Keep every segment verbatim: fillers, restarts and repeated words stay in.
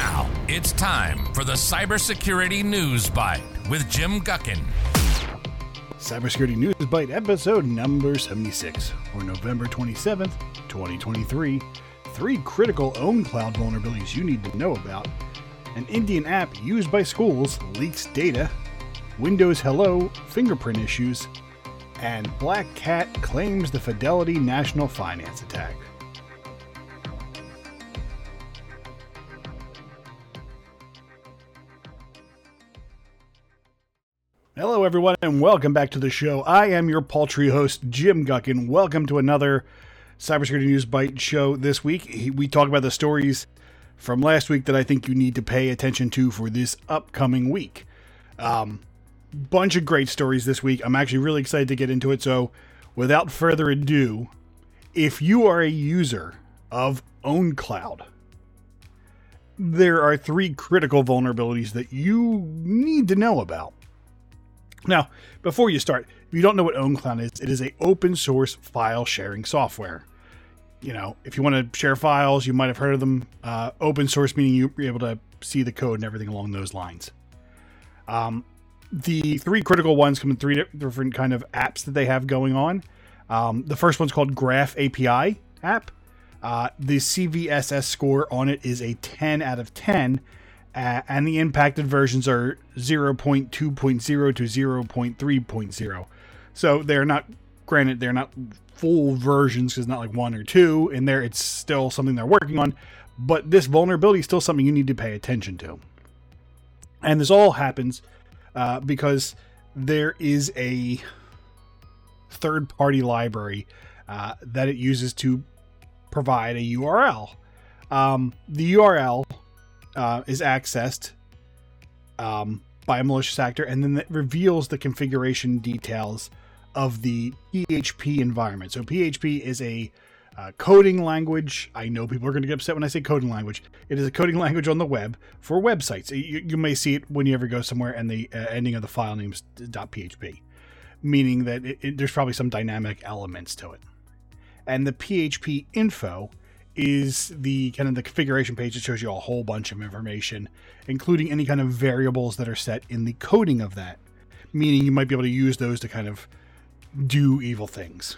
Now, it's time for the Cybersecurity News Bite with Jim Guckin. Cybersecurity News Bite episode number seventy-six, or November twenty-seventh, twenty twenty-three. Three critical ownCloud vulnerabilities you need to know about. An Indian app used by schools leaks data. Windows Hello fingerprint issues. And Black Cat claims the Fidelity National Finance attack. Hello, everyone, and welcome back to the show. I am your paltry host, Jim Guckin. Welcome to another Cybersecurity News Bite show this week. We talk about the stories from last week that I think you need to pay attention to for this upcoming week. Um, bunch of great stories this week. I'm actually really excited to get into it. So without further ado, if you are a user of ownCloud, there are three critical vulnerabilities that you need to know about. Now, before you start, if you don't know what ownCloud is, it is an open source file sharing software. You know, if you want to share files, you might have heard of them. Uh, open source, meaning you're able to see the code and everything along those lines. Um, the three critical ones come in three different kind of apps that they have going on. Um, the first one's called Graph A P I App. Uh, the C V S S score on it is a ten out of ten. Uh, and the impacted versions are zero point two point zero to zero point three point zero. So they're not, granted, they're not full versions because it's not like one or two. In there, it's still something they're working on. But this vulnerability is still something you need to pay attention to. And this all happens uh, because there is a third-party library uh, that it uses to provide a U R L. Um, the U R L... Uh, is accessed um, by a malicious actor, and then that reveals the configuration details of the P H P environment. So P H P is a uh, coding language. I know people are going to get upset when I say coding language. It is a coding language on the web for websites. You, you may see it when you ever go somewhere and the uh, ending of the file name is .php, meaning that it, it, there's probably some dynamic elements to it. And the P H P info is the kind of the configuration page that shows you a whole bunch of information, including any kind of variables that are set in the coding of that, meaning you might be able to use those to kind of do evil things.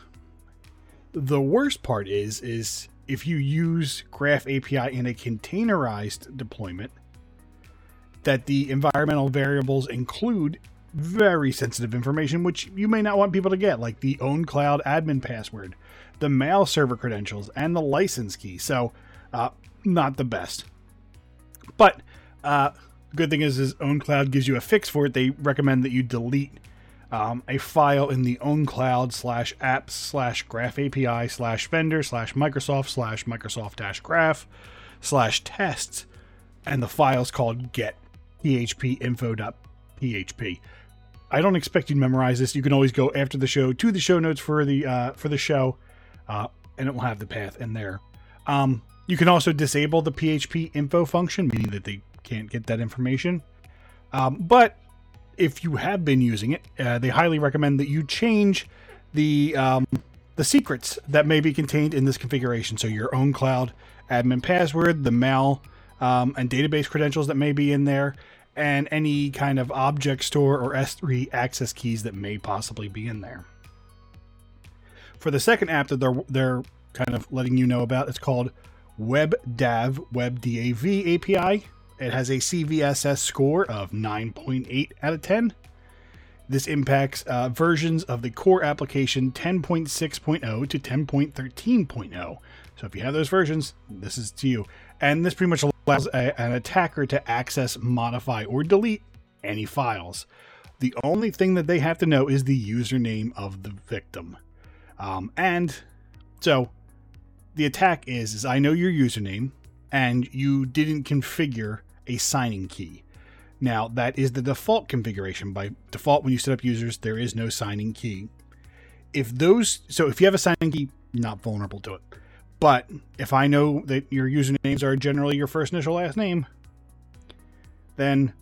The worst part is, is if you use Graph A P I in a containerized deployment, that the environmental variables include very sensitive information, which you may not want people to get, like the ownCloud admin password, the mail server credentials, and the license key. So uh, not the best. But uh, good thing is, is ownCloud gives you a fix for it. They recommend that you delete um, a file in the ownCloud slash apps slash graph API slash vendor slash Microsoft slash Microsoft dash graph slash tests. And the file's called get phpinfo.php. I don't expect you to memorize this. You can always go after the show to the show notes for the uh, for the show. Uh, and it will have the path in there. Um, you can also disable the P H P info function, meaning that they can't get that information. Um, but if you have been using it, uh, they highly recommend that you change the um, the secrets that may be contained in this configuration. So your ownCloud admin password, the mail um, and database credentials that may be in there, and any kind of object store or S three access keys that may possibly be in there. For the second app that they're they're kind of letting you know about, it's called WebDAV, WebDAV A P I. It has a C V S S score of nine point eight out of ten. This impacts uh, versions of the core application ten point six point zero to ten point thirteen point zero. So if you have those versions, this is to you. And this pretty much allows a, an attacker to access, modify, or delete any files. The only thing that they have to know is the username of the victim. Um, and so the attack is, is I know your username and you didn't configure a signing key. Now that is the default configuration. By default, when you set up users, there is no signing key. If those, so if you have a signing key, not vulnerable to it, but if I know that your usernames are generally your first initial last name, then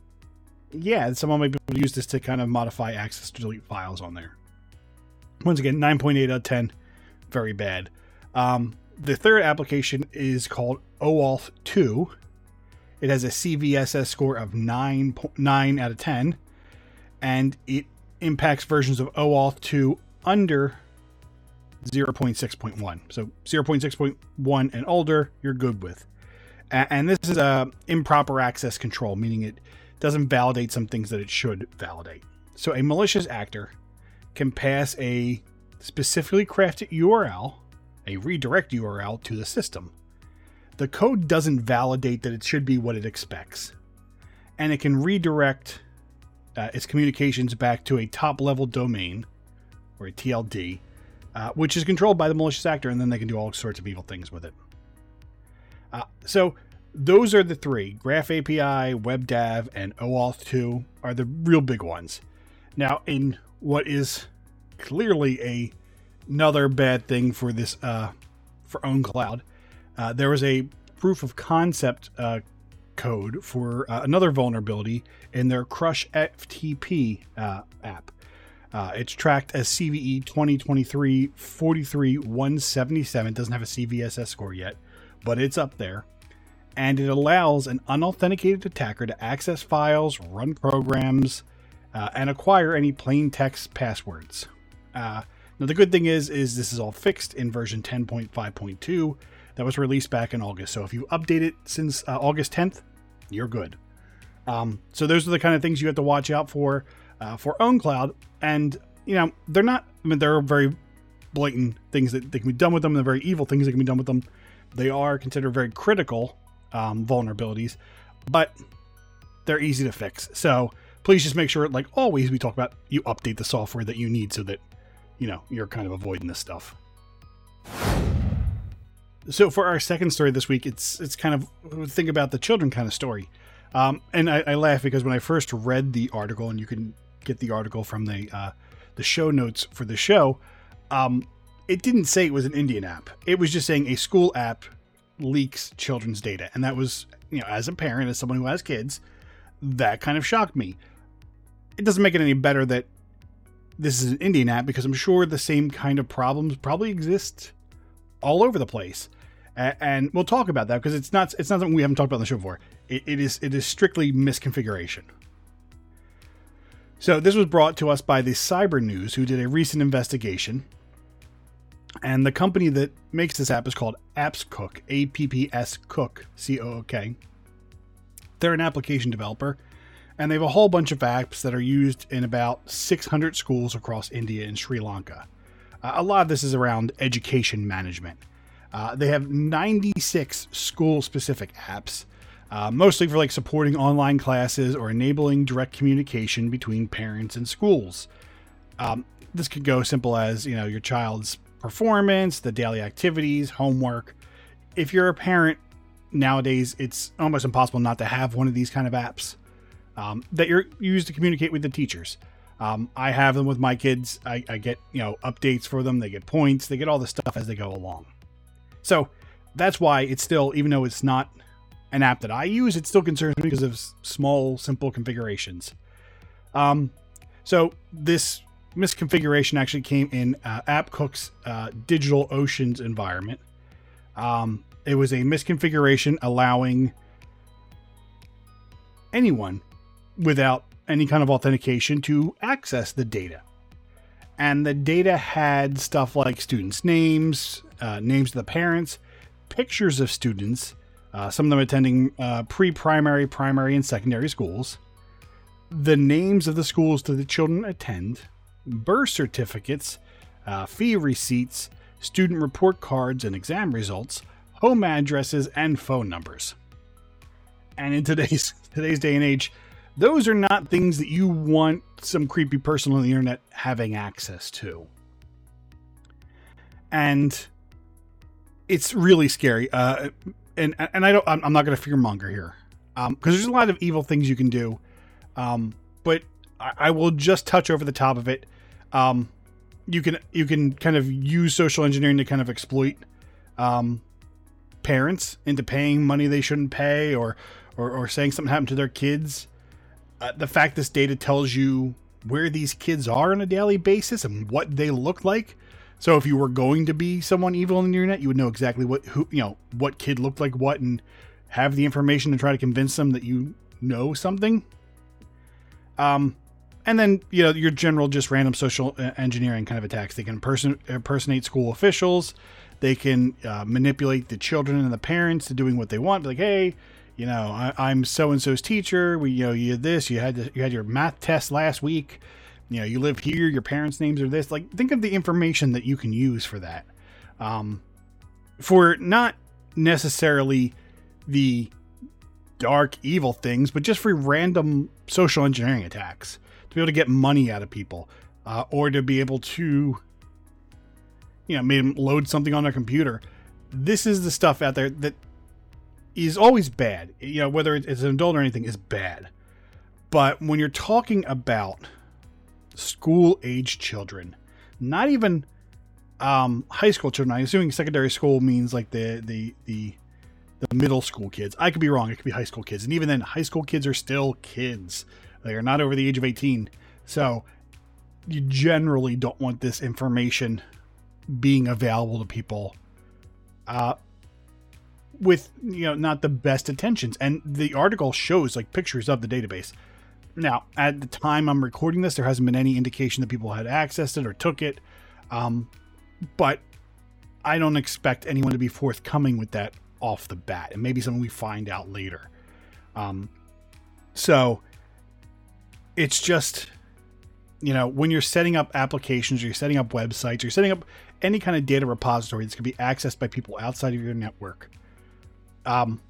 yeah, someone might be able to use this to kind of modify access to delete files on there. Once again, nine point eight out of ten, very bad. Um, the third application is called OAuth two. It has a C V S S score of nine, nine out of ten, and it impacts versions of OAuth two under zero point six point one. So zero point six point one and older, you're good with. And this is a improper access control, meaning it doesn't validate some things that it should validate. So a malicious actor can pass a specifically crafted U R L, a redirect U R L, to the system. The code doesn't validate that it should be what it expects, and it can redirect uh, its communications back to a top-level domain, or a T L D, uh, which is controlled by the malicious actor, and then they can do all sorts of evil things with it. Uh, so those are the three. Graph A P I, WebDAV, and OAuth two are the real big ones. Now, in what is clearly a, another bad thing for this uh, for ownCloud, uh, there was a proof of concept uh, code for uh, another vulnerability in their CrushFTP uh, app. Uh, it's tracked as C V E twenty twenty-three dash four three one seven seven. It doesn't have a C V S S score yet, but it's up there, and it allows an unauthenticated attacker to access files, run programs, uh, and acquire any plain text passwords. Uh, now, the good thing is, is this is all fixed in version ten point five point two that was released back in August. So if you update it since uh, August tenth, you're good. Um, so those are the kind of things you have to watch out for, uh, for ownCloud. And, you know, they're not, I mean, there are very blatant things that, that can be done with them, and the very evil things that can be done with them. They are considered very critical um, vulnerabilities, but they're easy to fix. So please just make sure, like always, we talk about, you update the software that you need so that, you know, you're kind of avoiding this stuff. So for our second story this week, it's it's kind of think about the children kind of story. Um, and I, I laugh because when I first read the article, and you can get the article from the, uh, the show notes for the show, um, it didn't say it was an Indian app. It was just saying a school app leaks children's data. And that was, you know, as a parent, as someone who has kids, that kind of shocked me. It doesn't make it any better that this is an Indian app, because I'm sure the same kind of problems probably exist all over the place. And we'll talk about that, because it's not, it's not something we haven't talked about on the show before. It, it is, it is strictly misconfiguration. So this was brought to us by the Cyber News, who did a recent investigation. And the company that makes this app is called AppsCook, A P P S Cook, C O O K. They're an application developer, and they have a whole bunch of apps that are used in about six hundred schools across India and Sri Lanka. Uh, a lot of this is around education management. Uh, they have ninety-six school-specific apps, uh, mostly for like supporting online classes or enabling direct communication between parents and schools. Um, this could go simple as, you know, your child's performance, the daily activities, homework. If you're a parent nowadays, it's almost impossible not to have one of these kind of apps um, that you're used to communicate with the teachers. Um, I have them with my kids. I, I get, you know, updates for them. They get points. They get all this stuff as they go along. So that's why it's still, even though it's not an app that I use, it still concerns me because of small, simple configurations. Um, so this misconfiguration actually came in uh, AppCook's uh, Digital Ocean's environment. Um, it was a misconfiguration allowing anyone without any kind of authentication to access the data. And the data had stuff like students' names, uh, names of the parents, pictures of students, uh, some of them attending uh, pre-primary, primary, and secondary schools, the names of the schools that the children attend, birth certificates, uh, fee receipts, student report cards and exam results, home addresses, and phone numbers. And in today's today's day and age, those are not things that you want some creepy person on the internet having access to. And it's really scary. Uh, and and I don't. I'm not going to fearmonger here, because um, there's a lot of evil things you can do. Um, but I, I will just touch over the top of it. Um, you can, you can kind of use social engineering to kind of exploit, um, parents into paying money they shouldn't pay, or, or, or saying something happened to their kids. Uh, the fact this data tells you where these kids are on a daily basis and what they look like. So if you were going to be someone evil on the internet, you would know exactly what, who, you know, what kid looked like what, and have the information to try to convince them that you know something. Um, and then, you know, your general just random social engineering kind of attacks. They can person, impersonate school officials. They can uh, manipulate the children and the parents to doing what they want. Like, hey, you know, I, I'm so-and-so's teacher. We, you know, you had this, you had this, you had your math test last week. You know, you live here, your parents' names are this. Like, think of the information that you can use for that. Um, for not necessarily the dark evil things, but just for random social engineering attacks, to be able to get money out of people, uh, or to be able to, you know, make them load something on their computer. This is the stuff out there that is always bad. You know, whether it's an adult or anything is bad. But when you're talking about school age children, not even um, high school children, I'm assuming secondary school means like the, the, the, the middle school kids. I could be wrong. It could be high school kids. And even then, high school kids are still kids. They are not over the age of eighteen. So you generally don't want this information being available to people uh, with, you know, not the best intentions. And the article shows like pictures of the database. Now, at the time I'm recording this, there hasn't been any indication that people had accessed it or took it. Um, but I don't expect anyone to be forthcoming with that off the bat. It may be something we find out later. Um, so it's just, you know, when you're setting up applications, or you're setting up websites, or you're setting up any kind of data repository that's going to be accessed by people outside of your network, um,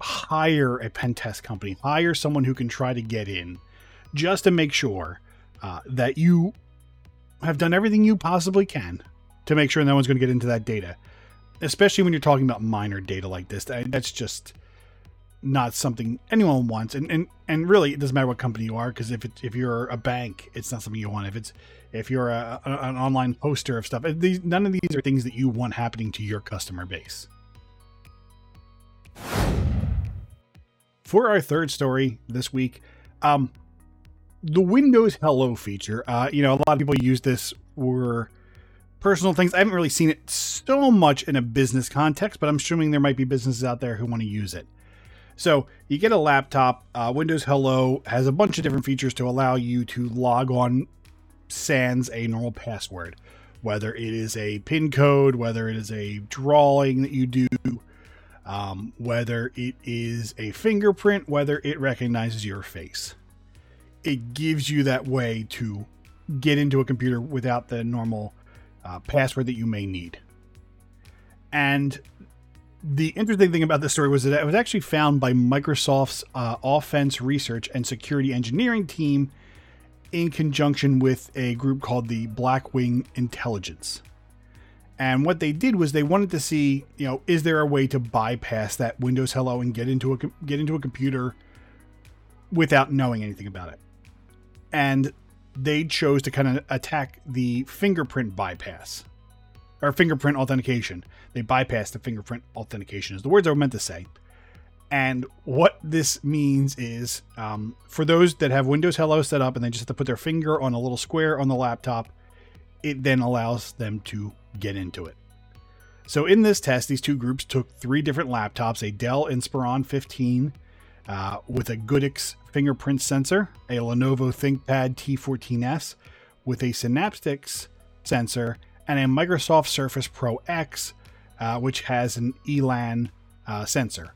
hire a pen test company, hire someone who can try to get in just to make sure uh, that you have done everything you possibly can to make sure no one's going to get into that data, especially when you're talking about minor data like this. That's just not something anyone wants. And, and, and really it doesn't matter what company you are. Cause if it, if you're a bank, it's not something you want. If it's, if you're a, an online poster of stuff, these, none of these are things that you want happening to your customer base. For our third story this week, um, the Windows Hello feature, uh, you know, a lot of people use this for personal things. I haven't really seen it so much in a business context, but I'm assuming there might be businesses out there who want to use it. So you get a laptop, uh, Windows Hello has a bunch of different features to allow you to log on sans a normal password, whether it is a PIN code, whether it is a drawing that you do, Um, whether it is a fingerprint, whether it recognizes your face. It gives you that way to get into a computer without the normal uh, password that you may need. And the interesting thing about this story was that it was actually found by Microsoft's uh, offense research and security engineering team in conjunction with a group called the Blackwing Intelligence. And what they did was they wanted to see, you know, is there a way to bypass that Windows Hello and get into a get into a computer without knowing anything about it? And they chose to kind of attack the fingerprint bypass or fingerprint authentication. They bypassed the fingerprint authentication is the words I meant to say. And what this means is um, for those that have Windows Hello set up and they just have to put their finger on a little square on the laptop, it then allows them to get into it. So in this test, these two groups took three different laptops, a Dell Inspiron fifteen uh, with a Goodix fingerprint sensor, a Lenovo ThinkPad T fourteen S with a Synaptics sensor, and a Microsoft Surface Pro X, uh, which has an Elan uh, sensor.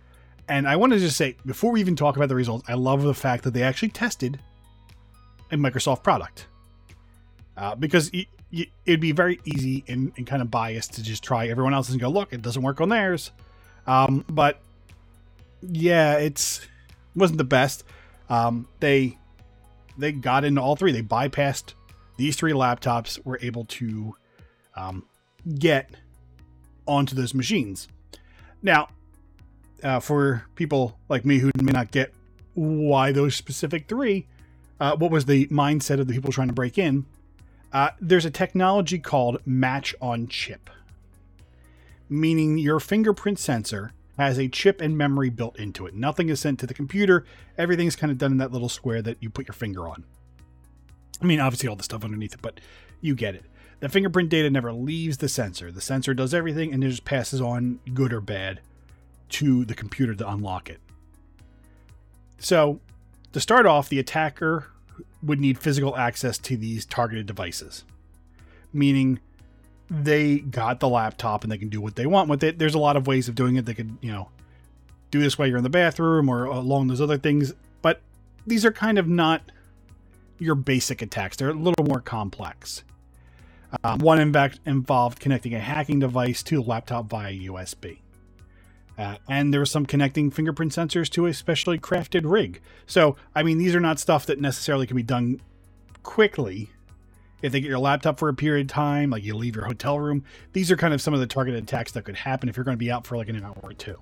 And I want to just say, before we even talk about the results, I love the fact that they actually tested a Microsoft product. Uh, because it, it'd be very easy and, and kind of biased to just try everyone else's and go, look, it doesn't work on theirs. Um, but yeah, it's wasn't the best. Um, they they got into all three. They bypassed these three laptops, were able to um, get onto those machines. Now, uh, for people like me who may not get why those specific three, uh, what was the mindset of the people trying to break in? Uh, there's a technology called match on chip, meaning your fingerprint sensor has a chip and memory built into it. Nothing is sent to the computer. Everything's kind of done in that little square that you put your finger on. I mean, obviously all the stuff underneath it, but you get it. The fingerprint data never leaves the sensor. The sensor does everything and it just passes on good or bad to the computer to unlock it. So to start off, the attacker would need physical access to these targeted devices, meaning they got the laptop and they can do what they want with it. There's a lot of ways of doing it. They could, you know, do this while you're in the bathroom or along those other things. But these are kind of not your basic attacks. They're a little more complex. Um, one inv- involved connecting a hacking device to a laptop via U S B. Uh, and there was some connecting fingerprint sensors to a specially crafted rig. So, I mean, these are not stuff that necessarily can be done quickly. If they get your laptop for a period of time, like you leave your hotel room, these are kind of some of the targeted attacks that could happen if you're going to be out for like an hour or two.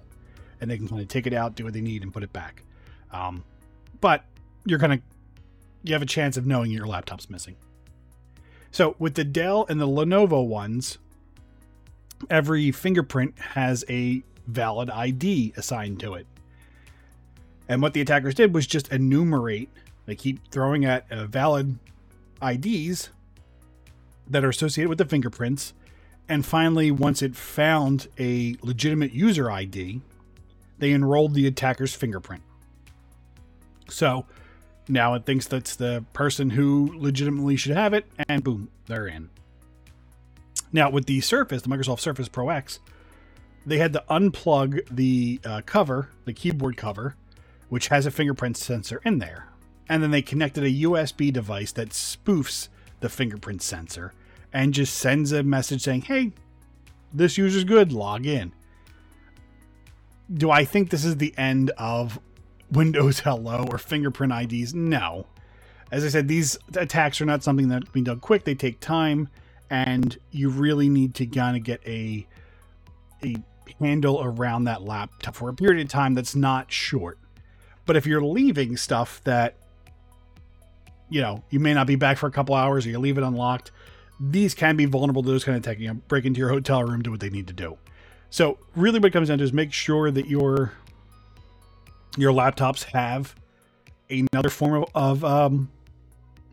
And they can kind of take it out, do what they need, and put it back. Um, but you're going to, you have a chance of knowing your laptop's missing. So with the Dell and the Lenovo ones, every fingerprint has a valid I D assigned to it. And what the attackers did was just enumerate. They keep throwing at uh, valid I Ds that are associated with the fingerprints. And finally, once it found a legitimate user I D, they enrolled the attacker's fingerprint. So now it thinks that's the person who legitimately should have it, and boom, they're in. Now with the Surface, the Microsoft Surface Pro X, they had to unplug the uh, cover, the keyboard cover, which has a fingerprint sensor in there. And then they connected a U S B device that spoofs the fingerprint sensor and just sends a message saying, hey, this user's good, log in. Do I think this is the end of Windows Hello or fingerprint I Ds? No. As I said, these attacks are not something that can be done quick. They take time, and you really need to kind of get a, a handle around that laptop for a period of time that's not short. But if you're leaving stuff that, you know, you may not be back for a couple hours or you leave it unlocked, these can be vulnerable to those kind of attacks. You know, break into your hotel room, do what they need to do. So really what it comes down to is make sure that your your laptops have another form of, of um,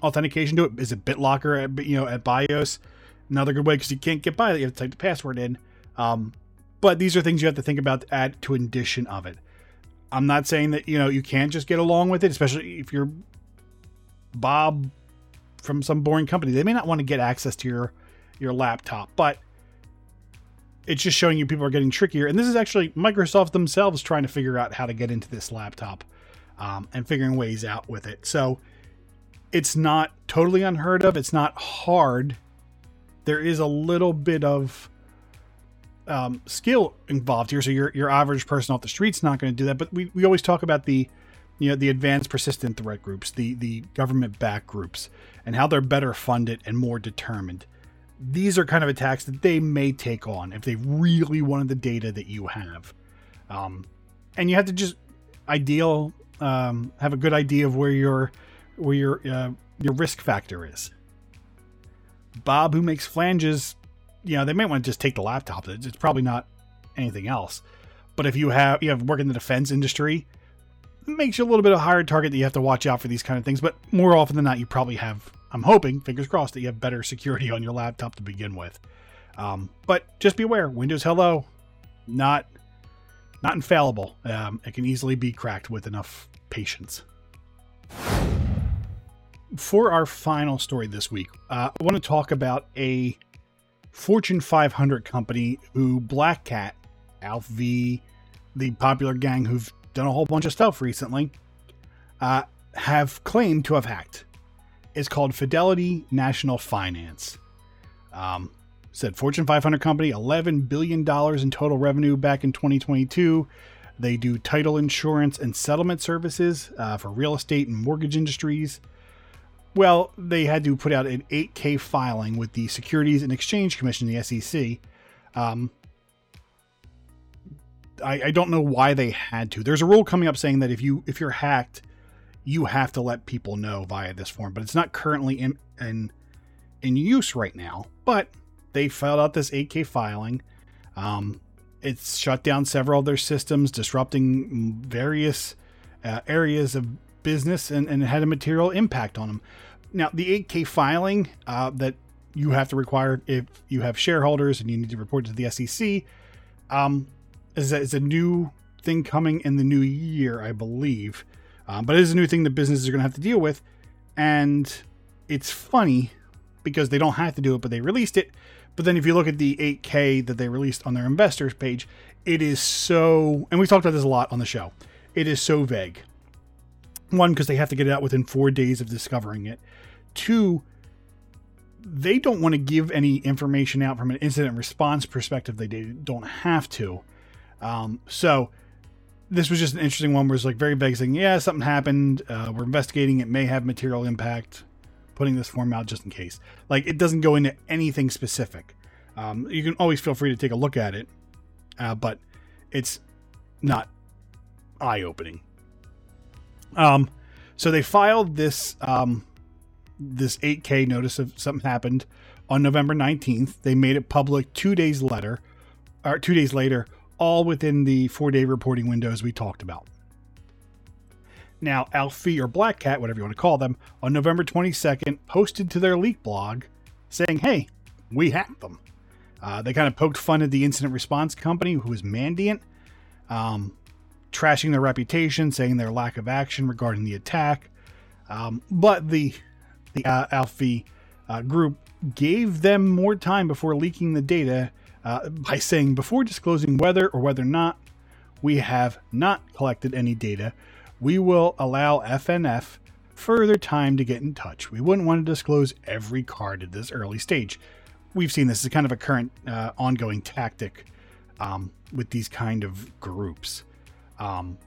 authentication to it. Is it BitLocker at, you know, at BIOS? Another good way, because you can't get by that. You have to type the password in. Um, but these are things you have to think about to add to addition of it. I'm not saying that, you know, you can't just get along with it, especially if you're Bob from some boring company. They may not want to get access to your, your laptop, but it's just showing you people are getting trickier. And this is actually Microsoft themselves trying to figure out how to get into this laptop um, and figuring ways out with it. So it's not totally unheard of. It's not hard. There is a little bit of um, skill involved here. So your, your average person off the street's not going to do that. But we, we always talk about the, you know, the advanced persistent threat groups, the, the government backed groups, and how they're better funded and more determined. These are kind of attacks that they may take on if they really wanted the data that you have. Um, and you have to just ideal, um, have a good idea of where your, where your, uh, your risk factor is. Bob who makes flanges, you know, they might want to just take the laptop. It's, it's probably not anything else, but if you have, you have work in the defense industry, it makes you a little bit of higher target that you have to watch out for these kind of things. But more often than not, you probably have, I'm hoping, fingers crossed, that you have better security on your laptop to begin with. Um, but just be aware, Windows Hello, not not infallible. Um, it can easily be cracked with enough patience. For our final story this week, uh, I want to talk about a Fortune five hundred company who Black Cat, ALPHV, the popular gang who've done a whole bunch of stuff recently, uh, have claimed to have hacked. It's called Fidelity National Finance. Um, said Fortune five hundred company, eleven billion dollars in total revenue back in twenty twenty-two. They do title insurance and settlement services uh, for real estate and mortgage industries. Well, they had to put out an eight K filing with the Securities and Exchange Commission, the S E C. Um, I, I don't know why they had to. There's a rule coming up saying that if you if you're hacked, you have to let people know via this form, but it's not currently in, in, in use right now, but they filed out this eight K filing. Um, it's shut down several of their systems, disrupting various uh, areas of business, and, and it had a material impact on them. Now the eight K filing uh, that you have to require if you have shareholders and you need to report to the S E C um, is, is a new thing coming in the new year, I believe. Um, but it is a new thing that businesses are going to have to deal with. And it's funny because they don't have to do it, but they released it. But then if you look at the eight K that they released on their investors page, it is so, and we've talked about this a lot on the show, it is so vague. One, because they have to get it out within four days of discovering it. Two, they don't want to give any information out from an incident response perspective. They don't have to. Um, so this was just an interesting one where it's like very vague, saying, yeah, something happened. Uh, we're investigating. It may have material impact. Putting this form out just in case. Like, it doesn't go into anything specific. Um, you can always feel free to take a look at it, uh, but it's not eye-opening. Um, so they filed this um, this eight K notice of something happened on November nineteenth. They made it public two days later, or two days later, all within the four-day reporting windows we talked about. Now, ALPHV or Black Cat, whatever you want to call them, on November twenty-second, posted to their leak blog saying, hey, we hacked them. Uh, they kind of poked fun at the incident response company, who was Mandiant, um, trashing their reputation, saying their lack of action regarding the attack. Um, but the, the uh, ALPHV uh, group gave them more time before leaking the data uh, by saying, before disclosing whether or whether or not we have not collected any data, we will allow F N F further time to get in touch. We wouldn't want to disclose every card at this early stage. We've seen this as kind of a current uh, ongoing tactic um, with these kind of groups. Um,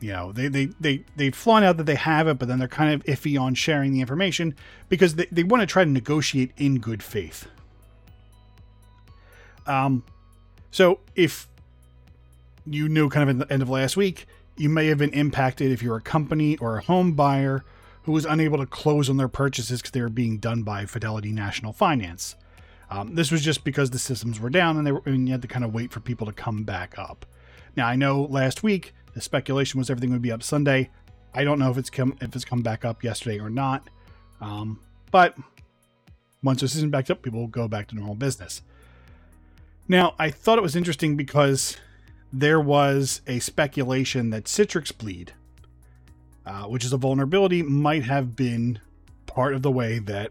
you know, they, they, they, they've flaunt out that they have it, but then they're kind of iffy on sharing the information because they, they want to try to negotiate in good faith. Um, so if you knew kind of at the end of last week, you may have been impacted if you're a company or a home buyer who was unable to close on their purchases because they were being done by Fidelity National Finance. Um, this was just because the systems were down and, they were, and you had to kind of wait for people to come back up. Now, I know last week the speculation was everything would be up Sunday. I don't know if it's come if it's come back up yesterday or not. Um, but once this isn't backed up, people will go back to normal business. Now, I thought it was interesting because there was a speculation that Citrix Bleed, uh, which is a vulnerability, might have been part of the way that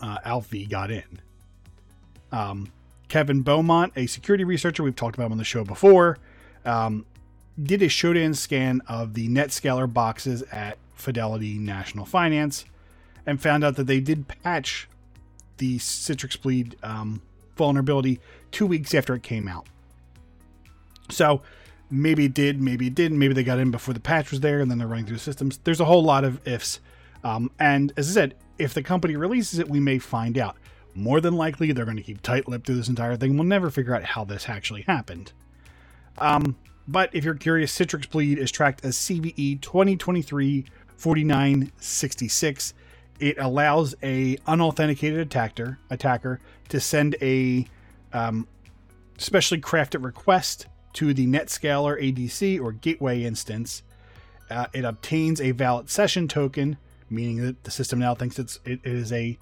uh, ALPHV got in. Um, Kevin Beaumont, a security researcher, we've talked about him on the show before, um, did a Shodan scan of the NetScaler boxes at Fidelity National Finance and found out that they did patch the Citrix Bleed um, vulnerability two weeks after it came out. So maybe it did, maybe it didn't, maybe they got in before the patch was there and then they're running through systems. There's a whole lot of ifs. Um, and as I said, if the company releases it, we may find out. More than likely, they're going to keep tight-lipped through this entire thing. We'll never figure out how this actually happened. Um, but if you're curious, Citrix Bleed is tracked as C V E twenty twenty-three dash four nine six six. It allows a unauthenticated attacker, attacker to send a um, specially crafted request to the NetScaler A D C or gateway instance. Uh, it obtains a valid session token, meaning that the system now thinks it's, it, it is a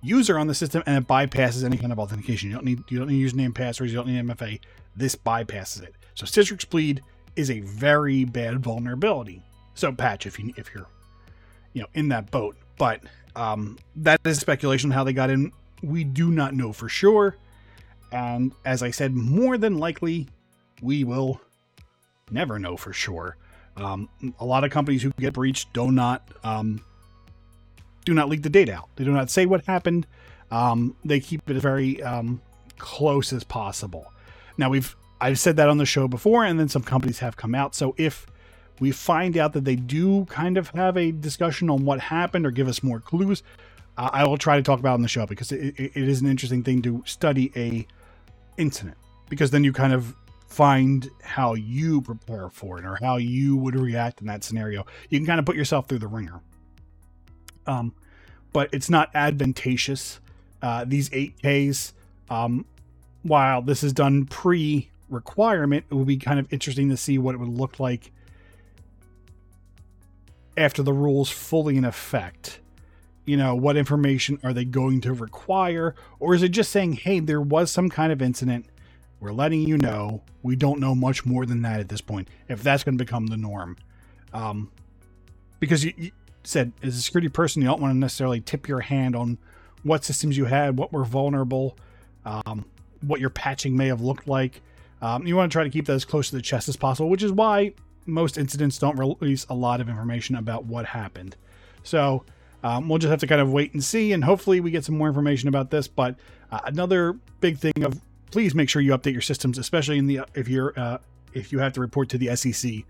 user on the system, and it bypasses any kind of authentication. You don't need, you don't need username, passwords, you don't need M F A. This bypasses it. So Citrix Bleed is a very bad vulnerability. So patch if you, if you're, you know, in that boat, but um, that is speculation on how they got in. We do not know for sure. And as I said, more than likely, we will never know for sure. Um, a lot of companies who get breached do not um, do not leak the data out. They do not say what happened. Um, they keep it very um, close as possible. Now, we've I've said that on the show before, and then some companies have come out. So if we find out that they do kind of have a discussion on what happened or give us more clues, uh, I will try to talk about it on the show because it, it is an interesting thing to study a incident, because then you kind of find how you prepare for it or how you would react in that scenario. You can kind of put yourself through the ringer. Um, but it's not advantageous. Uh, these eight Ks, um, while this is done pre-requirement, it will be kind of interesting to see what it would look like after the rule's fully in effect. You know, what information are they going to require? Or is it just saying, hey, there was some kind of incident, We're letting you know we don't know much more than that at this point, if that's going to become the norm. Um, because you, you said, as a security person, you don't want to necessarily tip your hand on what systems you had, what were vulnerable, um, what your patching may have looked like. Um, you want to try to keep that as close to the chest as possible, which is why most incidents don't release a lot of information about what happened. So um, we'll just have to kind of wait and see, and hopefully we get some more information about this. But uh, another big thing of please make sure you update your systems, especially in the if you're uh, if you have to report to the S E C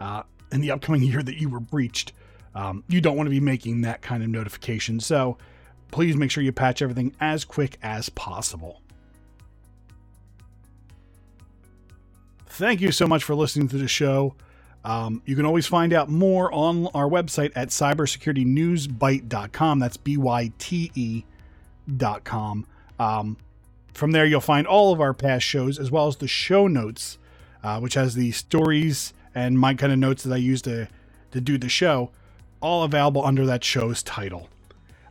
uh, in the upcoming year that you were breached. Um, you don't want to be making that kind of notification. So please make sure you patch everything as quick as possible. Thank you so much for listening to the show. Um, you can always find out more on our website at cybersecurity news byte dot com. That's B Y T E dot com. Um, from there, you'll find all of our past shows, as well as the show notes, uh, which has the stories and my kind of notes that I use to, to do the show, all available under that show's title.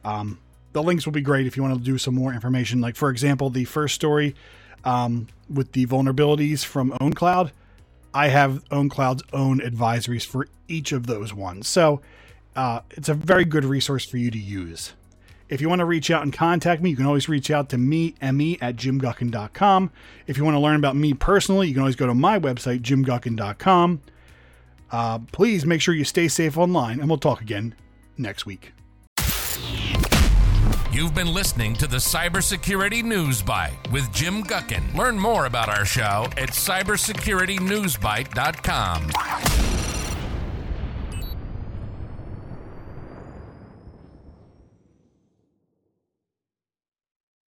Um, the links will be great if you want to do some more information. Like, for example, the first story um, with the vulnerabilities from ownCloud, I have ownCloud's own advisories for each of those ones. So uh, it's a very good resource for you to use. If you want to reach out and contact me, you can always reach out to me, me at jim guckin dot com. If you want to learn about me personally, you can always go to my website, jim guckin dot com. Uh, please make sure you stay safe online, and we'll talk again next week. You've been listening to the Cybersecurity News Bite with Jim Guckin. Learn more about our show at cybersecurity news bite dot com.